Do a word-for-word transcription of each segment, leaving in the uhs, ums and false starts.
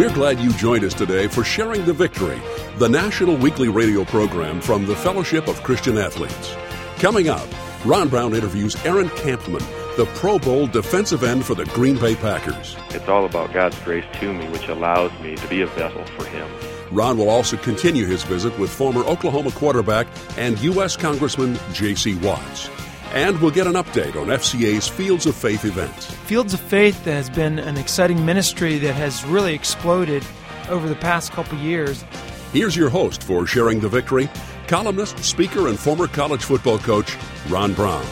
We're glad you joined us today for Sharing the Victory, the national weekly radio program from the Fellowship of Christian Athletes. Coming up, Ron Brown interviews Aaron Kampman, the Pro Bowl defensive end for the Green Bay Packers. It's all about God's grace to me, which allows me to be a vessel for Him. Ron will also continue his visit with former Oklahoma quarterback and U S Congressman J C. Watts. And we'll get an update on F C A's Fields of Faith event. Fields of Faith has been an exciting ministry that has really exploded over the past couple years. Here's your host for Sharing the Victory, columnist, speaker, and former college football coach, Ron Brown.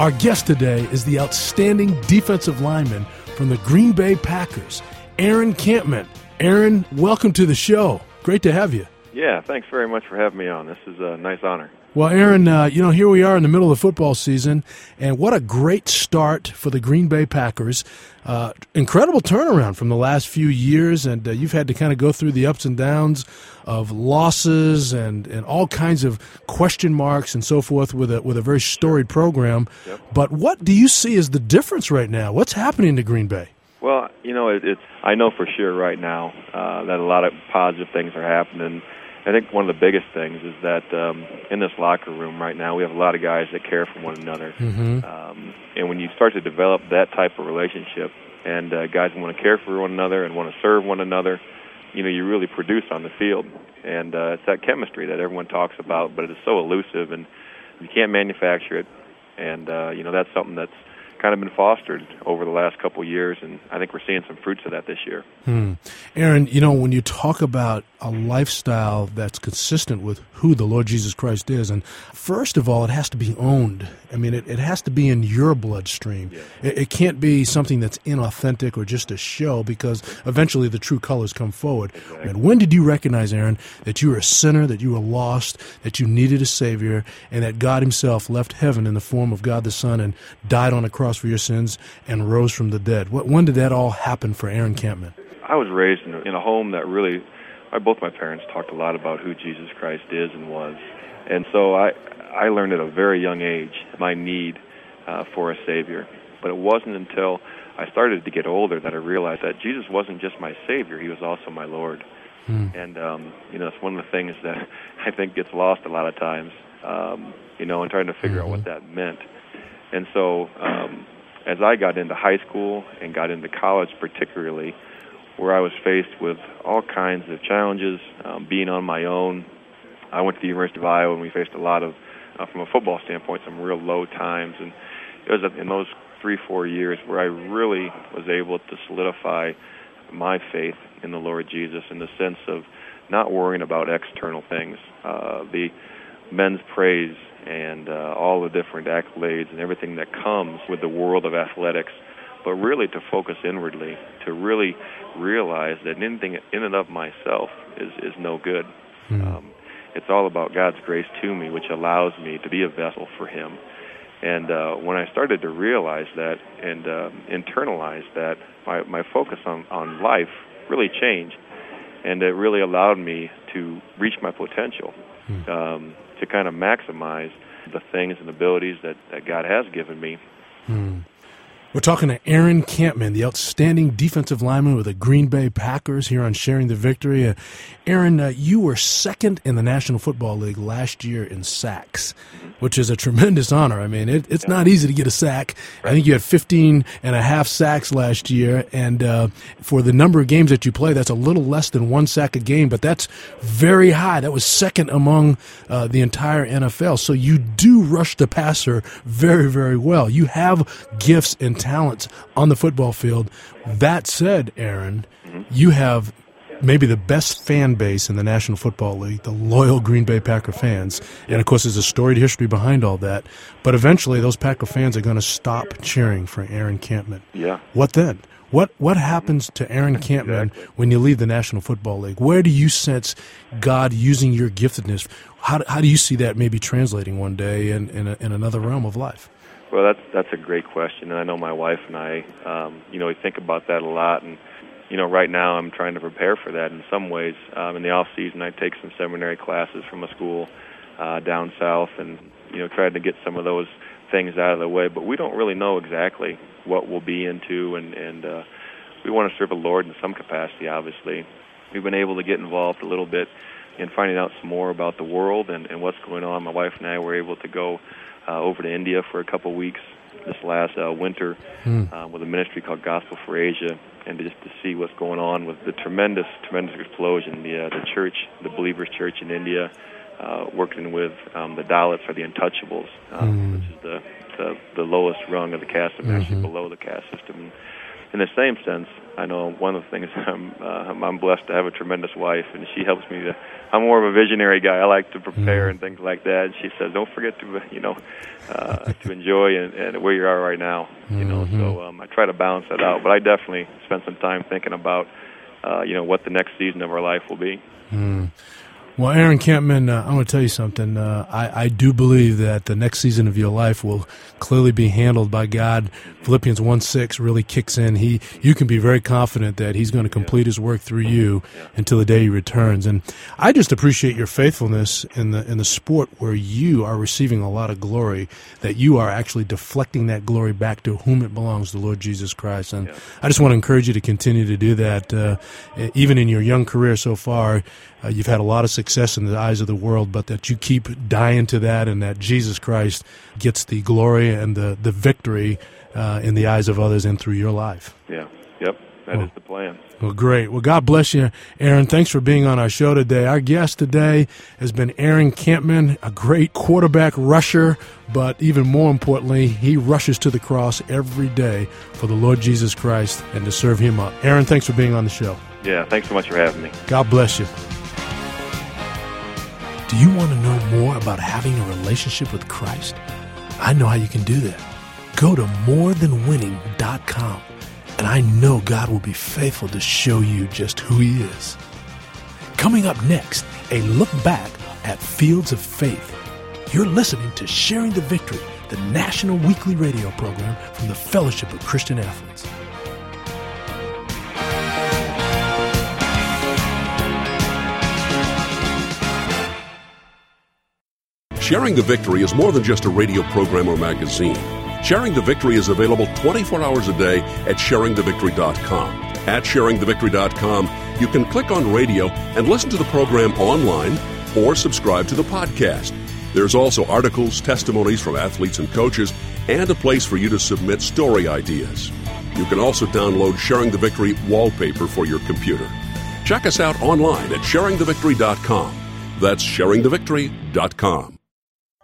Our guest today is the outstanding defensive lineman from the Green Bay Packers, Aaron Kampman. Aaron, welcome to the show. Great to have you. Yeah, thanks very much for having me on. This is a nice honor. Well, Aaron, uh, you know, here we are in the middle of the football season, and what a great start for the Green Bay Packers. Uh, incredible turnaround from the last few years, and uh, you've had to kind of go through the ups and downs of losses and, and all kinds of question marks and so forth with a, with a very storied program. Yep. But what do you see as the difference right now? What's happening to Green Bay? Well, you know, it, it's I know for sure right now uh, that a lot of positive things are happening. I think one of the biggest things is that um, in this locker room right now, we have a lot of guys that care for one another. Mm-hmm. Um, and when you start to develop that type of relationship and uh, guys want to care for one another and want to serve one another, you know, you really produce on the field. And uh, it's that chemistry that everyone talks about, but it is so elusive and you can't manufacture it. And, uh, you know, that's something that's kind of been fostered over the last couple of years, and I think we're seeing some fruits of that this year. Hmm. Aaron, you know, when you talk about a lifestyle that's consistent with who the Lord Jesus Christ is, and first of all, it has to be owned. I mean, it, it has to be in your bloodstream. Yeah. It, it can't be something that's inauthentic or just a show, because eventually the true colors come forward. Exactly. And when did you recognize, Aaron, that you were a sinner, that you were lost, that you needed a Savior, and that God Himself left heaven in the form of God the Son and died on a cross for your sins and rose from the dead? What, when did that all happen for Aaron Kampman? I was raised in a, in a home that really, I, both my parents talked a lot about who Jesus Christ is and was. And so I, I learned at a very young age my need uh, for a Savior. But it wasn't until I started to get older that I realized that Jesus wasn't just my Savior, He was also my Lord. Hmm. And, um, you know, it's one of the things that I think gets lost a lot of times, um, you know, in trying to figure mm-hmm. out what that meant. And so um, as I got into high school and got into college particularly, where I was faced with all kinds of challenges, um, being on my own, I went to the University of Iowa and we faced a lot of, uh, from a football standpoint, some real low times. And it was in those three, four years where I really was able to solidify my faith in the Lord Jesus in the sense of not worrying about external things, uh, the men's praise, and uh, all the different accolades and everything that comes with the world of athletics, but really to focus inwardly, to really realize that anything in and of myself is, is no good. Hmm. Um, it's all about God's grace to me, which allows me to be a vessel for Him. And uh, when I started to realize that and uh, internalize that, my, my focus on, on life really changed, and it really allowed me to reach my potential. Hmm. Um to kind of maximize the things and abilities that, that God has given me. Hmm. We're talking to Aaron Kampman, the outstanding defensive lineman with the Green Bay Packers, here on Sharing the Victory. Uh, Aaron, uh, you were second in the National Football League last year in sacks, which is a tremendous honor. I mean, it, it's yeah. not easy to get a sack. Right. I think you had fifteen and a half sacks last year, and uh, for the number of games that you play, that's a little less than one sack a game, but that's very high. That was second among uh, the entire N F L. So you do rush the passer very, very well. You have gifts and talents on the football field. That said, Aaron, you have maybe the best fan base in the National Football League, the loyal Green Bay Packer fans. And, of course, there's a storied history behind all that. But eventually those Packer fans are going to stop cheering for Aaron Kampman. Yeah. What then? What what happens to Aaron Kampman exactly. when you leave the National Football League? Where do you sense God using your giftedness? How do, how do you see that maybe translating one day in, in, a, in another realm of life? Well, that's that's a great question, and I know my wife and I, um, you know, we think about that a lot. And you know, right now I'm trying to prepare for that in some ways. Um, in the off season, I take some seminary classes from a school uh, down south, and you know, trying to get some of those things out of the way. But we don't really know exactly what we'll be into, and and uh, we want to serve the Lord in some capacity, obviously. We've been able to get involved a little bit in finding out some more about the world and, and what's going on. My wife and I were able to go uh, over to India for a couple weeks this last uh, winter mm. uh, with a ministry called Gospel for Asia, and just to see what's going on with the tremendous, tremendous explosion. The, uh, the church, the Believers Church in India, uh, working with um, the Dalits, or the Untouchables, um, mm. which is the, the, the lowest rung of the caste system, mm-hmm. actually below the caste system. In the same sense, I know one of the things I'm, uh, I'm blessed to have a tremendous wife, and she helps me to, I'm more of a visionary guy. I like to prepare mm. and things like that. And she says, don't forget to, you know, uh, to enjoy and, and where you are right now, you know. Mm-hmm. So um, I try to balance that out. But I definitely spend some time thinking about, uh, you know, what the next season of our life will be. Mm. Well, Aaron Kampman, uh, I'm going to tell you something. Uh, I, I do believe that the next season of your life will clearly be handled by God. Philippians one six really kicks in. He, you can be very confident that he's going to complete his work through you until the day he returns. And I just appreciate your faithfulness in the in the sport where you are receiving a lot of glory, that you are actually deflecting that glory back to whom it belongs, the Lord Jesus Christ. And I just want to encourage you to continue to do that. Uh, even in your young career so far, uh, you've had a lot of success. Success in the eyes of the world, but that you keep dying to that, and that Jesus Christ gets the glory and the, the victory uh, in the eyes of others and through your life. Yeah, yep, that well, is the plan. Well, great. Well, God bless you, Aaron. Thanks for being on our show today. Our guest today has been Aaron Kampman, a great quarterback rusher, but even more importantly, he rushes to the cross every day for the Lord Jesus Christ and to serve him up. Aaron, thanks for being on the show. Yeah, thanks so much for having me. God bless you. Do you want to know more about having a relationship with Christ? I know how you can do that. Go to more than winning dot com, and I know God will be faithful to show you just who he is. Coming up next, a look back at Fields of Faith. You're listening to Sharing the Victory, the national weekly radio program from the Fellowship of Christian Athletes. Sharing the Victory is more than just a radio program or magazine. Sharing the Victory is available twenty-four hours a day at sharing the victory dot com. At sharing the victory dot com, you can click on radio and listen to the program online or subscribe to the podcast. There's also articles, testimonies from athletes and coaches, and a place for you to submit story ideas. You can also download Sharing the Victory wallpaper for your computer. Check us out online at sharing the victory dot com. That's sharing the victory dot com.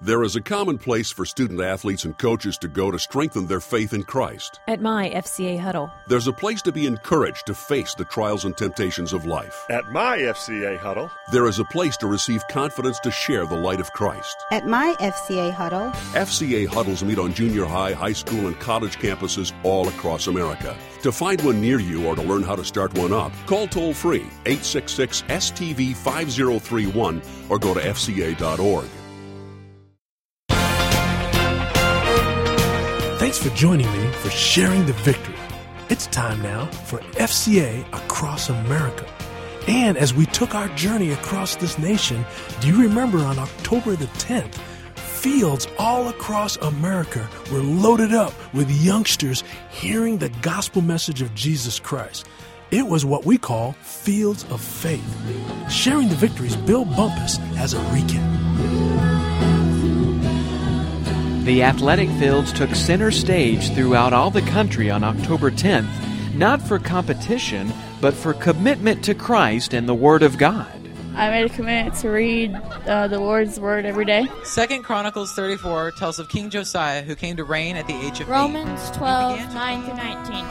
There is a common place for student athletes and coaches to go to strengthen their faith in Christ. At my F C A Huddle. There's a place to be encouraged to face the trials and temptations of life. At my F C A Huddle. There is a place to receive confidence to share the light of Christ. At my F C A Huddle. F C A Huddles meet on junior high, high school, and college campuses all across America. To find one near you or to learn how to start one up, call toll-free eight six six S T V five zero three one or go to F C A dot org. Thanks for joining me for Sharing the Victory. It's time now for F C A Across America. And as we took our journey across this nation, do you remember on October the tenth, fields all across America were loaded up with youngsters hearing the gospel message of Jesus Christ. It was what we call Fields of Faith. Sharing the Victory's Bill Bumpus has a recap. The athletic fields took center stage throughout all the country on October tenth, not for competition, but for commitment to Christ and the Word of God. I made a commitment to read uh, the Lord's Word every day. Second Chronicles thirty-four tells of King Josiah, who came to reign at the age of Romans eight. Romans twelve, nine through nineteen.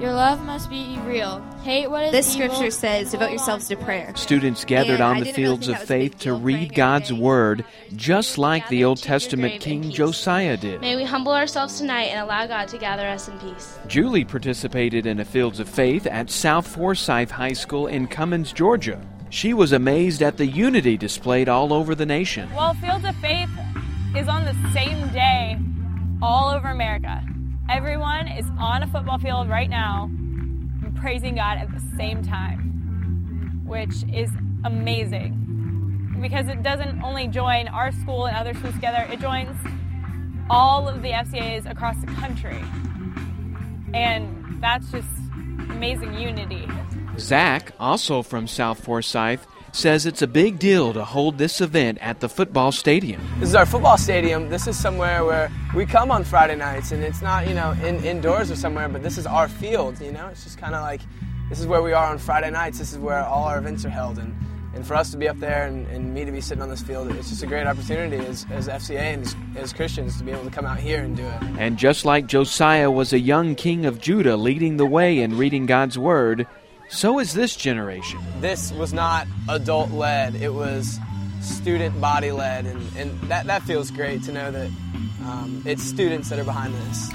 Your love must be real. Hate what is evil. This scripture says, devote yourselves to prayer. Students gathered on the fields of faith to read God's word, just like the Old Testament King Josiah did. May we humble ourselves tonight and allow God to gather us in peace. Julie participated in a Fields of Faith at South Forsyth High School in Cummings, Georgia. She was amazed at the unity displayed all over the nation. Well, Fields of Faith is on the same day all over America. Everyone is on a football field right now and praising God at the same time, which is amazing because it doesn't only join our school and other schools together, it joins all of the F C As across the country, and that's just amazing unity. Zach, also from South Forsyth, says it's a big deal to hold this event at the football stadium. This is our football stadium. This is somewhere where we come on Friday nights, and it's not, you know, in, indoors or somewhere, but this is our field, you know? It's just kind of like, this is where we are on Friday nights. This is where all our events are held, and, and for us to be up there and, and me to be sitting on this field, it's just a great opportunity as, as F C A and as, as Christians to be able to come out here and do it. And just like Josiah was a young king of Judah leading the way in reading God's Word, so is this generation. This was not adult-led. It was student body-led, and, and that, that feels great to know that um, it's students that are behind this.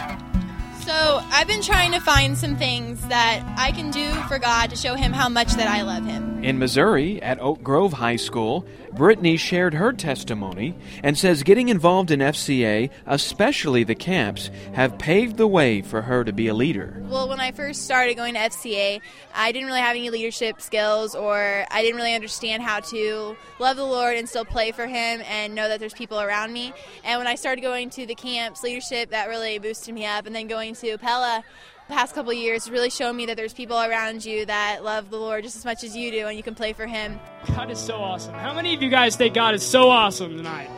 So I've been trying to find some things that I can do for God to show Him how much that I love Him. In Missouri, at Oak Grove High School, Brittany shared her testimony and says getting involved in F C A, especially the camps, have paved the way for her to be a leader. Well, when I first started going to F C A, I didn't really have any leadership skills, or I didn't really understand how to love the Lord and still play for Him and know that there's people around me. And when I started going to the camps, leadership, that really boosted me up, and then going to Pella the past couple years really showed me that there's people around you that love the Lord just as much as you do, and you can play for Him. God is so awesome. How many of you guys think God is so awesome tonight?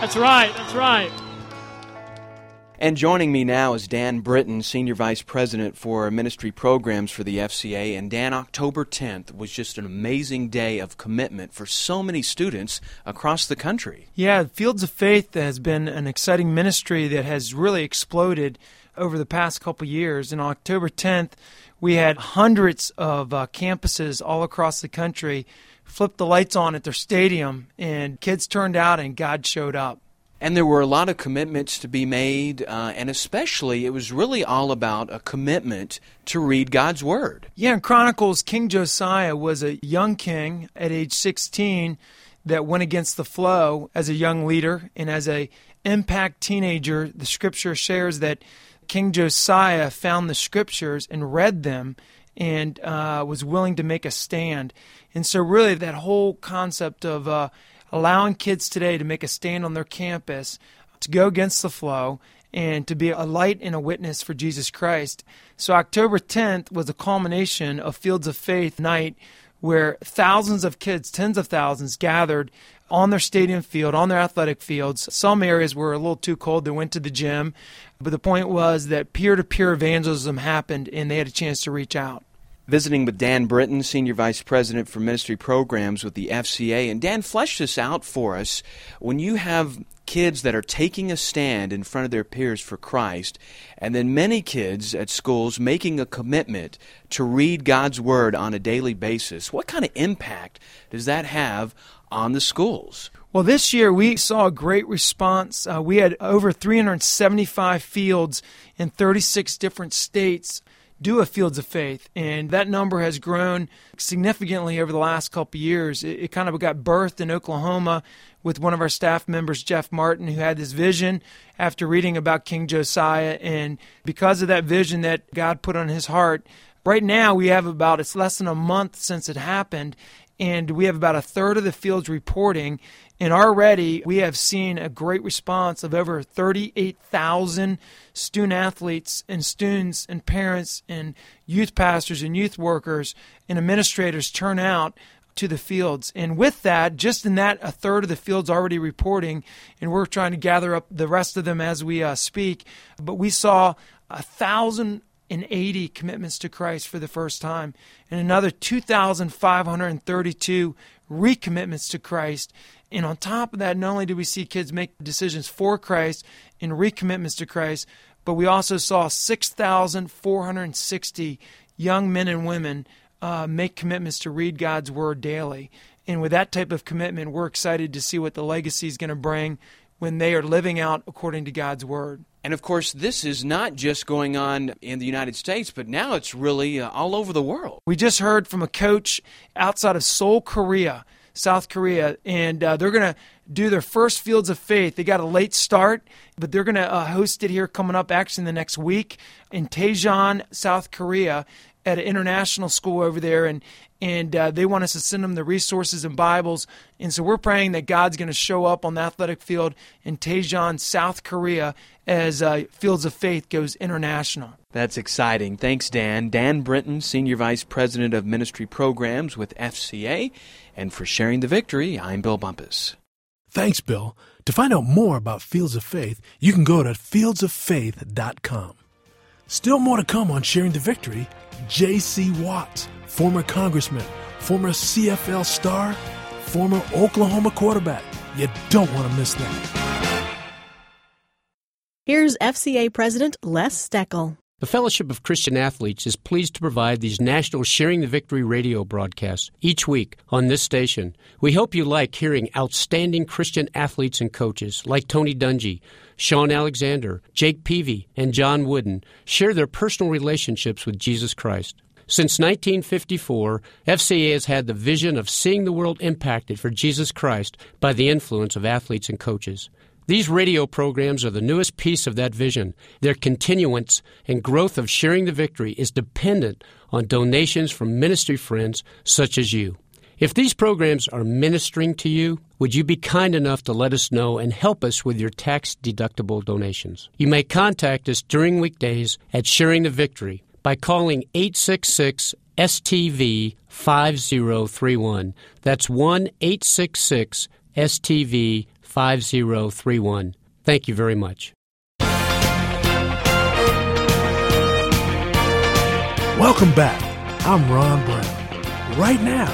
That's right, that's right. And joining me now is Dan Britton, Senior Vice President for Ministry Programs for the F C A. And Dan, October tenth was just an amazing day of commitment for so many students across the country. Yeah, Fields of Faith has been an exciting ministry that has really exploded over the past couple years. And on October tenth, we had hundreds of uh, campuses all across the country flip the lights on at their stadium, and kids turned out and God showed up. And there were a lot of commitments to be made, uh, and especially it was really all about a commitment to read God's Word. Yeah, in Chronicles, King Josiah was a young king at age sixteen that went against the flow as a young leader. And as an impact teenager, the Scripture shares that King Josiah found the Scriptures and read them and uh, was willing to make a stand. And so really that whole concept of Uh, allowing kids today to make a stand on their campus, to go against the flow, and to be a light and a witness for Jesus Christ. So October tenth was a culmination of Fields of Faith night, where thousands of kids, tens of thousands, gathered on their stadium field, on their athletic fields. Some areas were a little too cold. They went to the gym. But the point was that peer-to-peer evangelism happened, and they had a chance to reach out. Visiting with Dan Britton, Senior Vice President for Ministry Programs with the F C A. And Dan, flesh this out for us. When you have kids that are taking a stand in front of their peers for Christ, and then many kids at schools making a commitment to read God's Word on a daily basis, what kind of impact does that have on the schools? Well, this year we saw a great response. Uh, we had over three hundred seventy-five fields in thirty-six different states do a Fields of Faith, and that number has grown significantly over the last couple of years. It, it kind of got birthed in Oklahoma with one of our staff members, Jeff Martin, who had this vision after reading about King Josiah, and because of that vision that God put on his heart, right now we have about, it's less than a month since it happened, and we have about a third of the fields reporting, and already we have seen a great response of over thirty-eight thousand student-athletes and students and parents and youth pastors and youth workers and administrators turn out to the fields. And with that, just in that, a third of the fields already reporting, and we're trying to gather up the rest of them as we uh, speak, but we saw a thousand and eighty commitments to Christ for the first time, and another two thousand five hundred thirty-two recommitments to Christ. And on top of that, not only did we see kids make decisions for Christ and recommitments to Christ, but we also saw six thousand four hundred sixty young men and women uh, make commitments to read God's Word daily. And with that type of commitment, we're excited to see what the legacy is going to bring when they are living out according to God's Word. And, of course, this is not just going on in the United States, but now it's really uh, all over the world. We just heard from a coach outside of Seoul, Korea, South Korea, and uh, they're going to do their first Fields of Faith. They got a late start, but they're going to uh, host it here coming up actually in the next week in Daejeon, South Korea. at an international school over there, and and uh, they want us to send them the resources and Bibles. And so we're praying that God's going to show up on the athletic field in Daejeon, South Korea, as uh, Fields of Faith goes international. That's exciting. Thanks, Dan. Dan Britton, Senior Vice President of Ministry Programs with F C A. And for Sharing the Victory, I'm Bill Bumpus. Thanks, Bill. To find out more about Fields of Faith, you can go to fields of faith dot com. Still more to come on Sharing the Victory. J C. Watts, former congressman, former C F L star, former Oklahoma quarterback. You don't want to miss that. Here's F C A President Les Steckel. The Fellowship of Christian Athletes is pleased to provide these national Sharing the Victory radio broadcasts each week on this station. We hope you like hearing outstanding Christian athletes and coaches like Tony Dungy, Sean Alexander, Jake Peavy, and John Wooden share their personal relationships with Jesus Christ. Since nineteen fifty-four, F C A has had the vision of seeing the world impacted for Jesus Christ by the influence of athletes and coaches. These radio programs are the newest piece of that vision. Their continuance and growth of Sharing the Victory is dependent on donations from ministry friends such as you. If these programs are ministering to you, would you be kind enough to let us know and help us with your tax-deductible donations? You may contact us during weekdays at Sharing the Victory by calling eight six six S T V five zero three one. That's one eight six six S T V five zero three one. five zero three one. Thank you very much. Welcome back. I'm Ron Brown. Right now,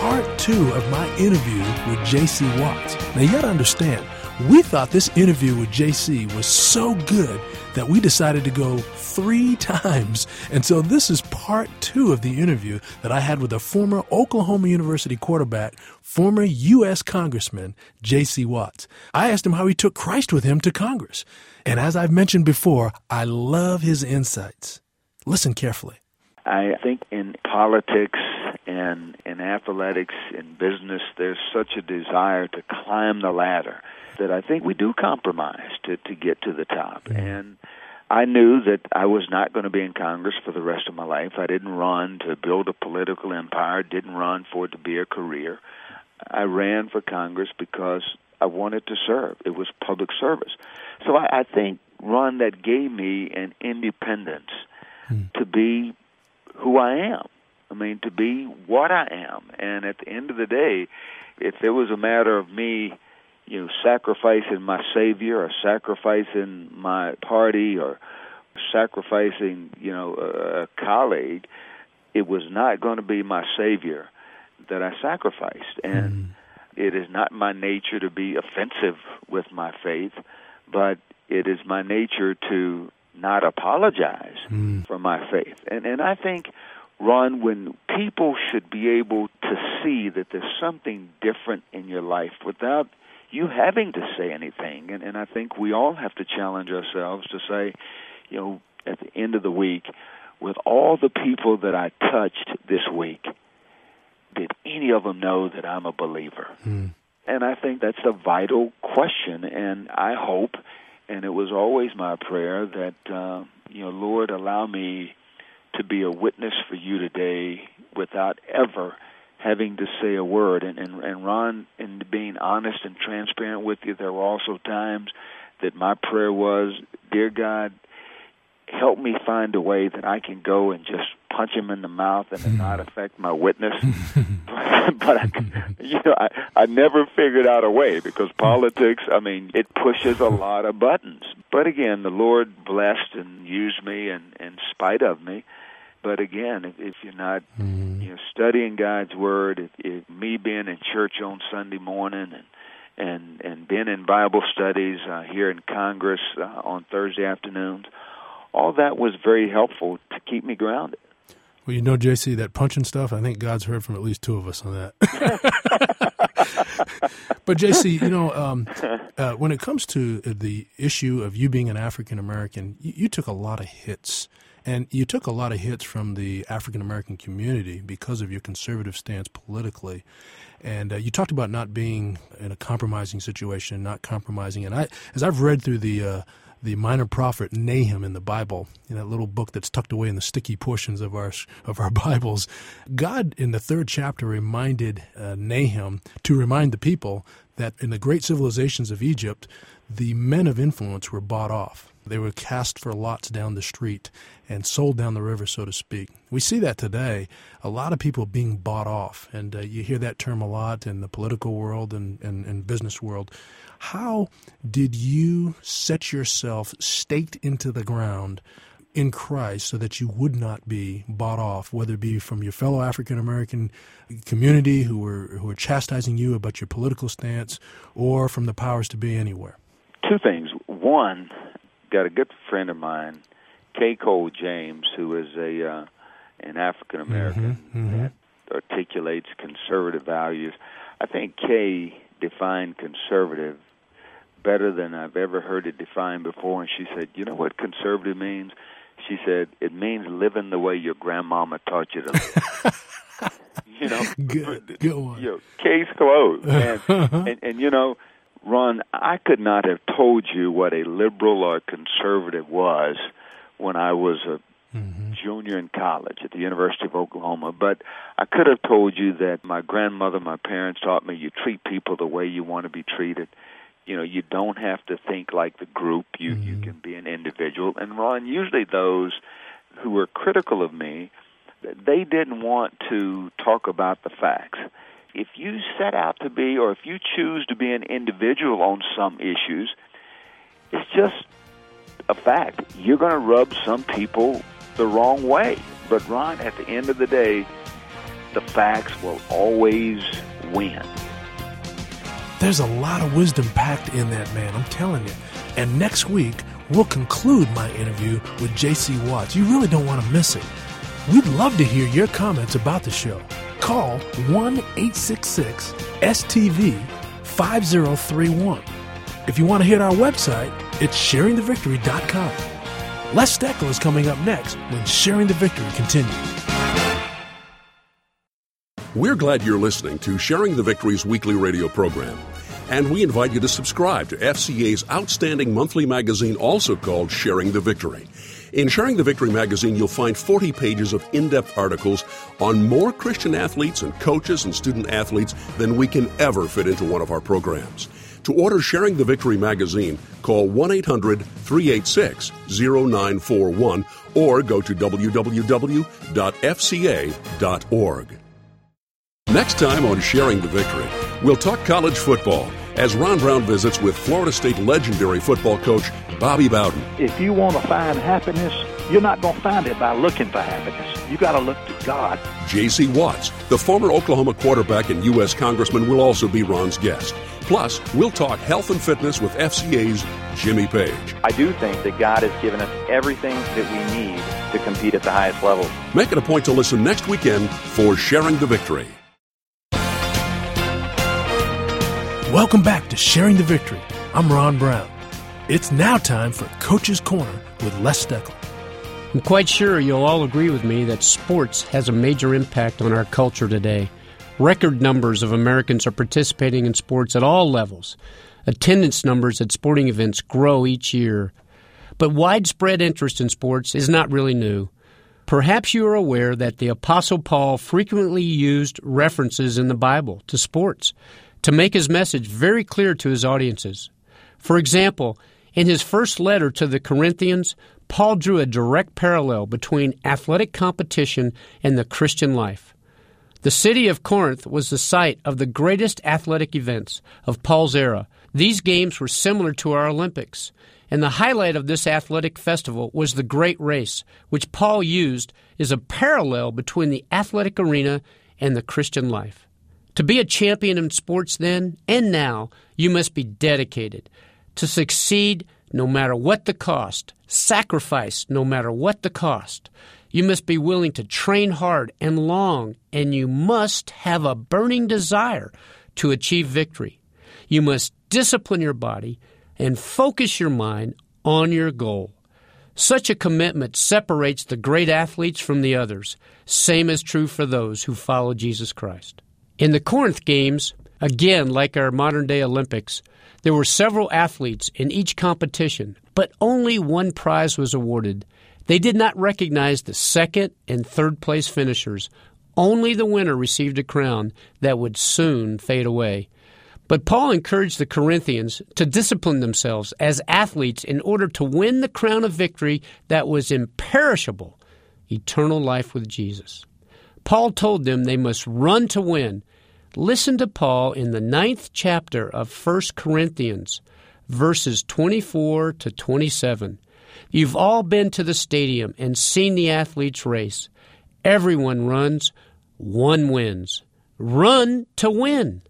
part two of my interview with J C. Watts. Now, you got to understand, we thought this interview with J C was so good that we decided to go three times. And so this is part two of the interview that I had with a former Oklahoma University quarterback, former U S Congressman J C. Watts. I asked him how he took Christ with him to Congress. And as I've mentioned before, I love his insights. Listen carefully. I think in politics and in athletics, in business, there's such a desire to climb the ladder that I think we do compromise to, to get to the top. And I knew that I was not going to be in Congress for the rest of my life. I didn't run to build a political empire, didn't run for it to be a career. I ran for Congress because I wanted to serve. It was public service. So I, I think, Ron, that gave me an independence hmm. to be who I am. I mean, to be what I am. And at the end of the day, if it was a matter of me, you know, sacrificing my Savior or sacrificing my party or sacrificing, you know, a, a colleague, it was not going to be my Savior that I sacrificed. And mm. it is not my nature to be offensive with my faith, but it is my nature to not apologize mm. for my faith. And, and I think, Ron, when people should be able to see that there's something different in your life without you having to say anything, and, and I think we all have to challenge ourselves to say, you know, at the end of the week, with all the people that I touched this week, did any of them know that I'm a believer? Mm. And I think that's a vital question, and I hope, and it was always my prayer, that, uh, you know, Lord, allow me to be a witness for you today without ever having to say a word. And, and, and Ron, in being honest and transparent with you, there were also times that my prayer was, dear God, help me find a way that I can go and just punch him in the mouth and it not affect my witness. but but I, you know, I, I never figured out a way because politics, I mean, it pushes a lot of buttons. But again, the Lord blessed and used me and in spite of me. But again, if you're not you know, studying God's Word, if, if me being in church on Sunday morning and and, and being in Bible studies uh, here in Congress uh, on Thursday afternoons, all that was very helpful to keep me grounded. Well, you know, J C, that punching stuff, I think God's heard from at least two of us on that. But, J C, you know, um, uh, when it comes to the issue of you being an African-American, you, you took a lot of hits. And you took a lot of hits from the African-American community because of your conservative stance politically. And uh, you talked about not being in a compromising situation, not compromising. And I, as I've read through the uh, the minor prophet Nahum in the Bible, in that little book that's tucked away in the sticky portions of our of our Bibles, God in the third chapter reminded uh, Nahum to remind the people that in the great civilizations of Egypt, the men of influence were bought off. They were cast for lots down the street and sold down the river, so to speak. We see that today, a lot of people being bought off, and uh, you hear that term a lot in the political world and, and, and business world. How did you set yourself staked into the ground in Christ so that you would not be bought off, whether it be from your fellow African-American community who were who are chastising you about your political stance, or from the powers to be anywhere? Two things. One, got a good friend of mine, K. Cole James, who is a uh, an African-American mm-hmm, mm-hmm. that articulates conservative values. I think Kay defined conservative better than I've ever heard it defined before, and she said, you know what conservative means? She said, it means living the way your grandmama taught you to live. you know, good, good one. You know, case closed. And, and, and, you know, Ron, I could not have told you what a liberal or conservative was when I was a mm-hmm. junior in college at the University of Oklahoma, but I could have told you that my grandmother, my parents taught me you treat people the way you want to be treated. You know, you don't have to think like the group. You, mm-hmm. you can be an individual. And, Ron, usually those who were critical of me, they didn't want to talk about the facts. If you set out to be, or if you choose to be an individual on some issues, it's just a fact. You're going to rub some people the wrong way. But, Ron, at the end of the day, the facts will always win. There's a lot of wisdom packed in that man, I'm telling you. And next week, we'll conclude my interview with J C. Watts. You really don't want to miss it. We'd love to hear your comments about the show. Call one eight six six S T V five oh three one. If you want to hit our website, it's sharing the victory dot com. Les Steckel is coming up next when Sharing the Victory continues. We're glad you're listening to Sharing the Victory's weekly radio program. And we invite you to subscribe to F C A's outstanding monthly magazine, also called Sharing the Victory. In Sharing the Victory magazine, you'll find forty pages of in-depth articles on more Christian athletes and coaches and student athletes than we can ever fit into one of our programs. To order Sharing the Victory magazine, call one eight hundred three eight six oh nine four one or go to w w w dot f c a dot org. Next time on Sharing the Victory, we'll talk college football as Ron Brown visits with Florida State legendary football coach Bobby Bowden. If you want to find happiness, you're not going to find it by looking for happiness. You got to look to God. J C. Watts, the former Oklahoma quarterback and U S congressman, will also be Ron's guest. Plus, we'll talk health and fitness with F C A's Jimmy Page. I do think that God has given us everything that we need to compete at the highest level. Make it a point to listen next weekend for Sharing the Victory. Welcome back to Sharing the Victory. I'm Ron Brown. It's now time for Coach's Corner with Les Steckel. I'm quite sure you'll all agree with me that sports has a major impact on our culture today. Record numbers of Americans are participating in sports at all levels. Attendance numbers at sporting events grow each year. But widespread interest in sports is not really new. Perhaps you are aware that the Apostle Paul frequently used references in the Bible to sports to make his message very clear to his audiences. For example, in his first letter to the Corinthians, Paul drew a direct parallel between athletic competition and the Christian life. The city of Corinth was the site of the greatest athletic events of Paul's era. These games were similar to our Olympics, and the highlight of this athletic festival was the Great Race, which Paul used as a parallel between the athletic arena and the Christian life. To be a champion in sports then and now, you must be dedicated to succeed no matter what the cost, sacrifice no matter what the cost. You must be willing to train hard and long, and you must have a burning desire to achieve victory. You must discipline your body and focus your mind on your goal. Such a commitment separates the great athletes from the others. Same is true for those who follow Jesus Christ. In the Corinth Games, Again, like our modern-day Olympics, there were several athletes in each competition, but only one prize was awarded. They did not recognize the second and third-place finishers. Only the winner received a crown that would soon fade away. But Paul encouraged the Corinthians to discipline themselves as athletes in order to win the crown of victory that was imperishable, eternal life with Jesus. Paul told them they must run to win. Listen to Paul in the ninth chapter of First Corinthians, verses twenty-four to twenty-seven. You've all been to the stadium and seen the athletes race. Everyone runs, one wins. Run to win.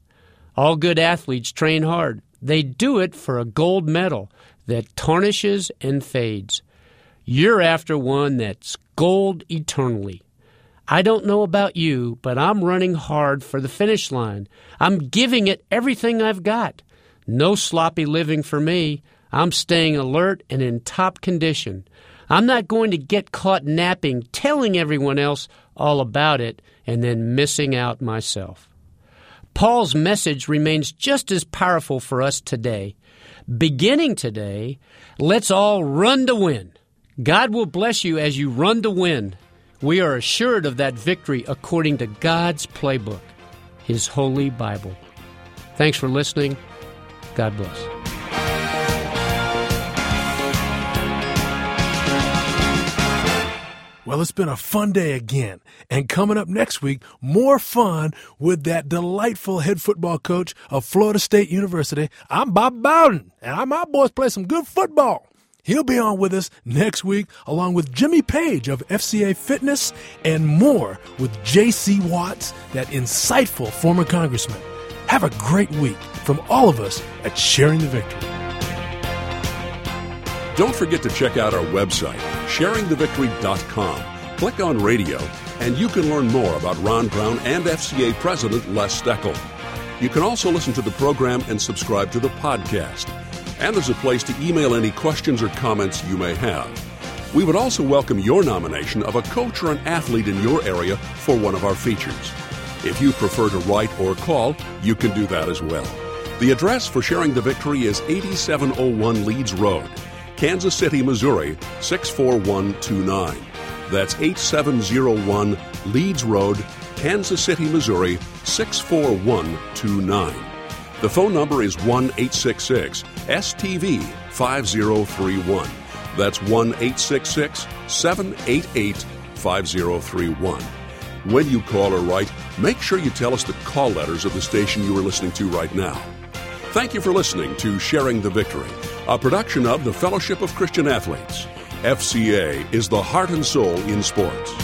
All good athletes train hard. They do it for a gold medal that tarnishes and fades. You're after one that's gold eternally. I don't know about you, but I'm running hard for the finish line. I'm giving it everything I've got. No sloppy living for me. I'm staying alert and in top condition. I'm not going to get caught napping, telling everyone else all about it, and then missing out myself. Paul's message remains just as powerful for us today. Beginning today, let's all run to win. God will bless you as you run to win. We are assured of that victory according to God's playbook, His Holy Bible. Thanks for listening. God bless. Well, it's been a fun day again. And coming up next week, more fun with that delightful head football coach of Florida State University. I'm Bob Bowden, and my boys play some good football. He'll be on with us next week, along with Jimmy Page of F C A Fitness and more with J C. Watts, that insightful former congressman. Have a great week from all of us at Sharing the Victory. Don't forget to check out our website, sharing the victory dot com. Click on radio, and you can learn more about Ron Brown and F C A President Les Steckel. You can also listen to the program and subscribe to the podcast. And there's a place to email any questions or comments you may have. We would also welcome your nomination of a coach or an athlete in your area for one of our features. If you prefer to write or call, you can do that as well. The address for Sharing the Victory is eighty-seven oh one Leeds Road, Kansas City, Missouri, six four one two nine. That's eighty-seven oh one Leeds Road, Kansas City, Missouri, six four one two nine. The phone number is one eight six six S T V five oh three one. That's one eight six six seven eight eight five oh three one. When you call or write, make sure you tell us the call letters of the station you are listening to right now. Thank you for listening to Sharing the Victory, a production of the Fellowship of Christian Athletes. F C A is the heart and soul in sports.